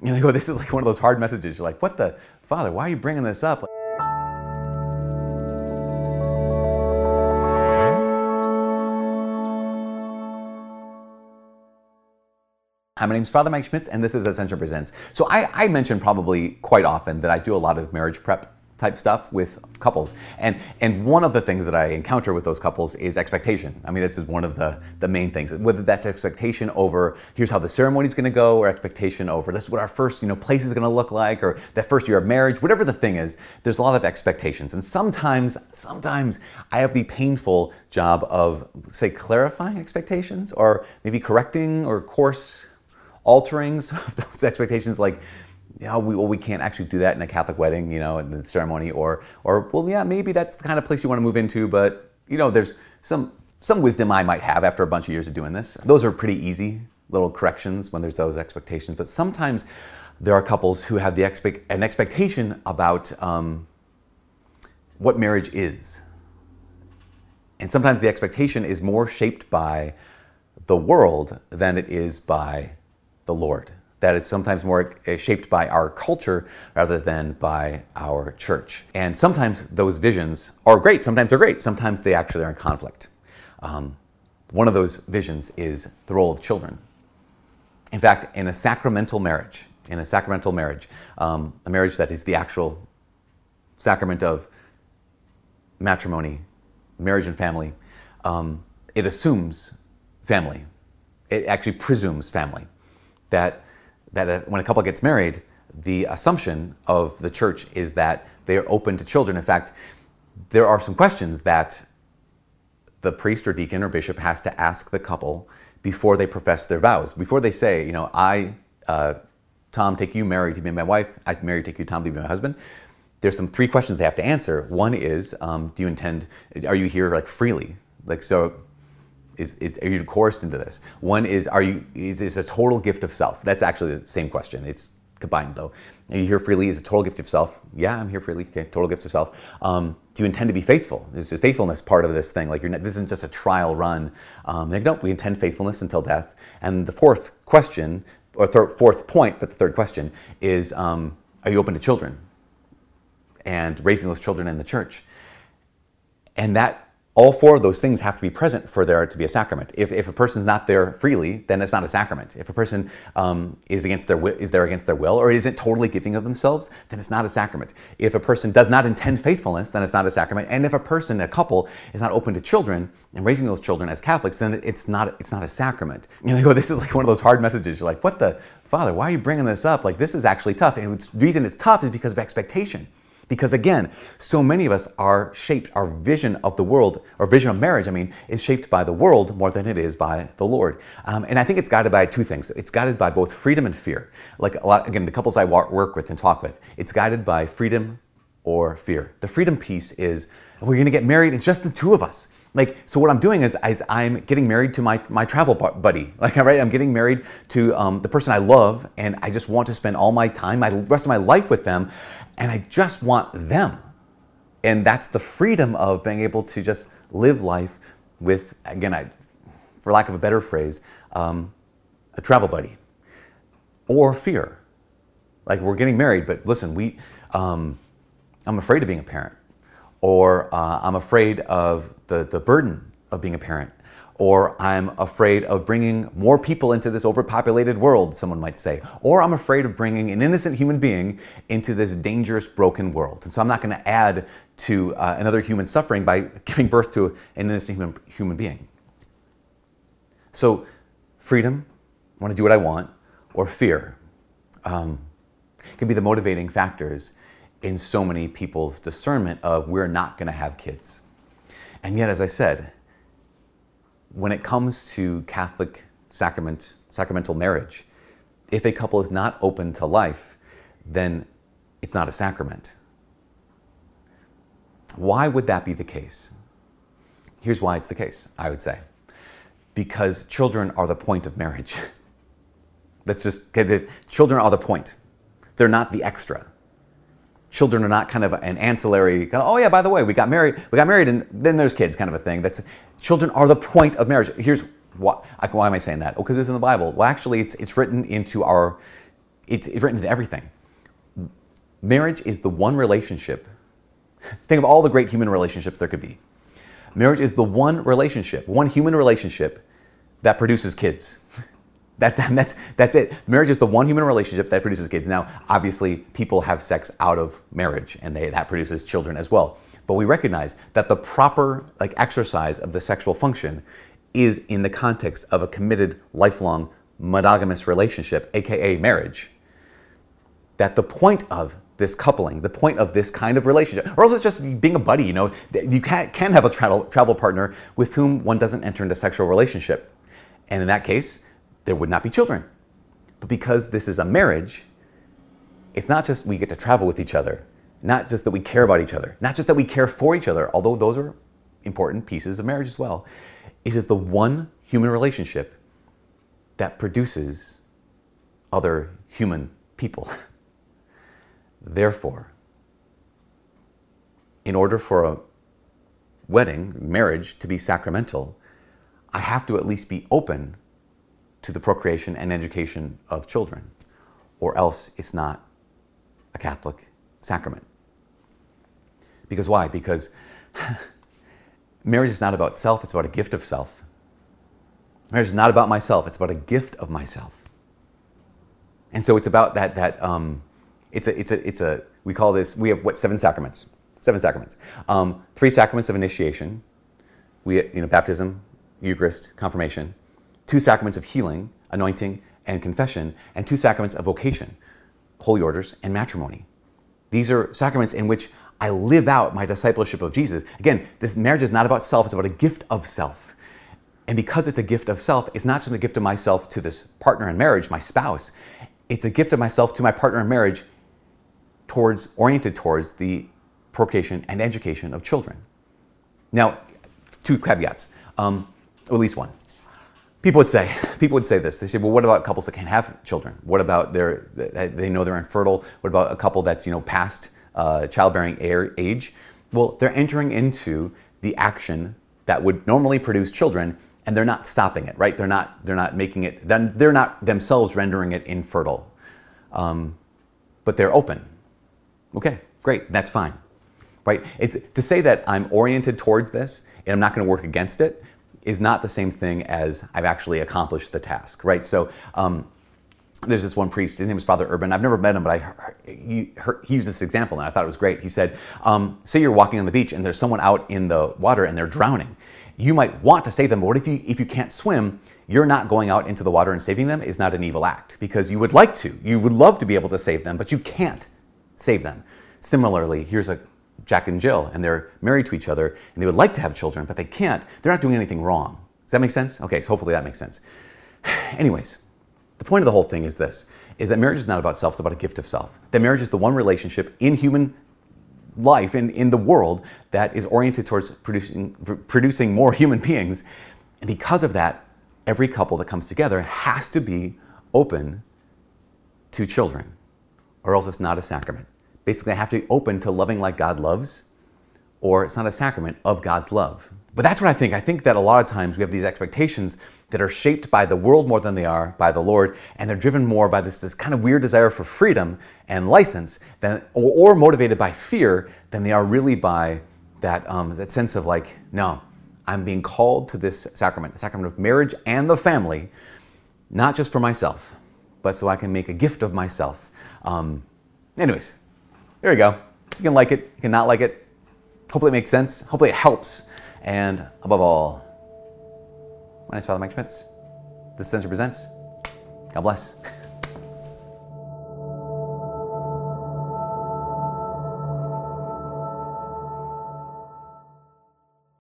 And I go, this is like one of those hard messages. You're like, what the, Father, why are you bringing this up? Hi, my name's Father Mike Schmitz, and this is Ascension Presents. So I mention probably quite often that I do a lot of marriage prep type stuff with couples. And one of the things that I encounter with those couples is expectation. I mean, this is one of the main things, whether that's expectation over, here's how the ceremony's gonna go, or expectation over, this is what our first place is gonna look like, or that first year of marriage, whatever the thing is, there's a lot of expectations. And sometimes I have the painful job of, say, clarifying expectations, or maybe correcting or course altering some of those expectations, like, yeah, we can't actually do that in a Catholic wedding, in the ceremony, or well, yeah, maybe that's the kind of place you want to move into, but there's some wisdom I might have after a bunch of years of doing this. Those are pretty easy little corrections when there's those expectations. But sometimes there are couples who have an expectation about what marriage is, and sometimes the expectation is more shaped by the world than it is by the Lord. That is sometimes more shaped by our culture rather than by our church. And sometimes those visions are great, sometimes they're great, sometimes they actually are in conflict. One of those visions is the role of children. In fact, in a sacramental marriage, a marriage that is the actual sacrament of matrimony, marriage and family, it assumes family. It actually presumes family. That when a couple gets married, the assumption of the church is that they are open to children. In fact, there are some questions that the priest or deacon or bishop has to ask the couple before they profess their vows. Before they say, I, Tom, take you, Mary, to be my wife. I, Mary, take you, Tom, to be my husband. There's three questions they have to answer. One is, are you here like freely? Like, so, are you coerced into this? One is, is a total gift of self? That's actually the same question. It's combined though. Are you here freely? Is a total gift of self? Yeah, I'm here freely. Okay, total gift of self. Do you intend to be faithful? Is faithfulness part of this thing? Like, this isn't just a trial run. Like, no, we intend faithfulness until death. And the fourth question, or fourth point, but the third question is, are you open to children? And raising those children in the church. And that. All four of those things have to be present for there to be a sacrament. If a person's not there freely, then it's not a sacrament. If a person is there against their will, or isn't totally giving of themselves, then it's not a sacrament. If a person does not intend faithfulness, then it's not a sacrament. And if a couple, is not open to children and raising those children as Catholics, then it's not a sacrament. And I go, this is like one of those hard messages. You're like, what the, Father, why are you bringing this up? Like, this is actually tough. And the reason it's tough is because of expectation. Because again, so many of us are shaped, our vision of the world, our vision of marriage, is shaped by the world more than it is by the Lord. And I think it's guided by two things. It's guided by both freedom and fear. Like the couples I work with and talk with, it's guided by freedom or fear. The freedom piece is, we're gonna get married, it's just the two of us. Like, so what I'm doing is I'm getting married to my travel buddy. Like, right? I'm getting married to the person I love, and I just want to spend all my time, the rest of my life with them, and I just want them. And that's the freedom of being able to just live life with, again, for lack of a better phrase, a travel buddy. Or fear. Like, we're getting married, but listen, I'm afraid of being a parent. Or I'm afraid of the burden of being a parent, or I'm afraid of bringing more people into this overpopulated world, someone might say, or I'm afraid of bringing an innocent human being into this dangerous, broken world. And so I'm not gonna add to another human suffering by giving birth to an innocent human being. So freedom, I wanna do what I want, or fear can be the motivating factors in so many people's discernment of we're not gonna have kids. And yet, as I said, when it comes to Catholic sacramental marriage, if a couple is not open to life, then it's not a sacrament. Why would that be the case? Here's why it's the case, I would say. Because children are the point of marriage. Children are the point. They're not the extra. Children are not kind of an ancillary, kind of, oh yeah, by the way, we got married and then there's kids kind of a thing. Children are the point of marriage. Here's why am I saying that? Oh, because it's in the Bible. Well, actually it's written into our it's written into everything. Marriage is the one relationship. Think of all the great human relationships there could be. Marriage is the one relationship, one human relationship that produces kids. That's it. Marriage is the one human relationship that produces kids. Now, obviously, people have sex out of marriage, and that produces children as well. But we recognize that the proper exercise of the sexual function is in the context of a committed, lifelong, monogamous relationship, aka marriage. That the point of this coupling, the point of this kind of relationship, or else it's just being a buddy, you know, you can have a travel partner with whom one doesn't enter into sexual relationship. And in that case, there would not be children. But because this is a marriage, it's not just we get to travel with each other, not just that we care about each other, not just that we care for each other, although those are important pieces of marriage as well. It is the one human relationship that produces other human people. Therefore, in order for a wedding, marriage, to be sacramental, I have to at least be open to the procreation and education of children, or else it's not a Catholic sacrament. Because why? Because marriage is not about self, it's about a gift of self. Marriage is not about myself, it's about a gift of myself. And so it's about we call this, we have what, seven sacraments? Seven sacraments. Three sacraments of initiation, baptism, Eucharist, confirmation, two sacraments of healing, anointing, and confession, and two sacraments of vocation, holy orders, and matrimony. These are sacraments in which I live out my discipleship of Jesus. Again, this marriage is not about self, it's about a gift of self. And because it's a gift of self, it's not just a gift of myself to this partner in marriage, my spouse. It's a gift of myself to my partner in marriage oriented towards the procreation and education of children. Now, two caveats, or at least one. People would say this. They say, well, what about couples that can't have children? What about they know they're infertile? What about a couple that's, past childbearing age? Well, they're entering into the action that would normally produce children, and they're not stopping it, right? They're not making it. Then they're not themselves rendering it infertile, but they're open. Okay, great, that's fine, right? It's to say that I'm oriented towards this and I'm not going to work against it. Is not the same thing as I've actually accomplished the task, right? So there's this one priest, his name is Father Urban. I've never met him, but he used this example and I thought it was great. He said, say you're walking on the beach and there's someone out in the water and they're drowning. You might want to save them, but what if you can't swim? You're not going out into the water and saving them is not an evil act because you would like to. You would love to be able to save them, but you can't save them. Similarly, here's a Jack and Jill, and they're married to each other, and they would like to have children, but they can't. They're not doing anything wrong. Does that make sense? Okay, so hopefully that makes sense. Anyways, the point of the whole thing is this, is that marriage is not about self, it's about a gift of self. That marriage is the one relationship in human life, in the world, that is oriented towards producing more human beings. And because of that, every couple that comes together has to be open to children, or else it's not a sacrament. Basically, I have to be open to loving like God loves, or it's not a sacrament of God's love. But that's what I think. I think that a lot of times we have these expectations that are shaped by the world more than they are by the Lord, and they're driven more by this kind of weird desire for freedom and license, or motivated by fear, than they are really by that sense of no, I'm being called to this sacrament, the sacrament of marriage and the family, not just for myself, but so I can make a gift of myself. Anyways. There you go. You can like it, you can not like it. Hopefully it makes sense. Hopefully it helps. And above all, my name is Father Mike Schmitz. This Ascension Presents. God bless.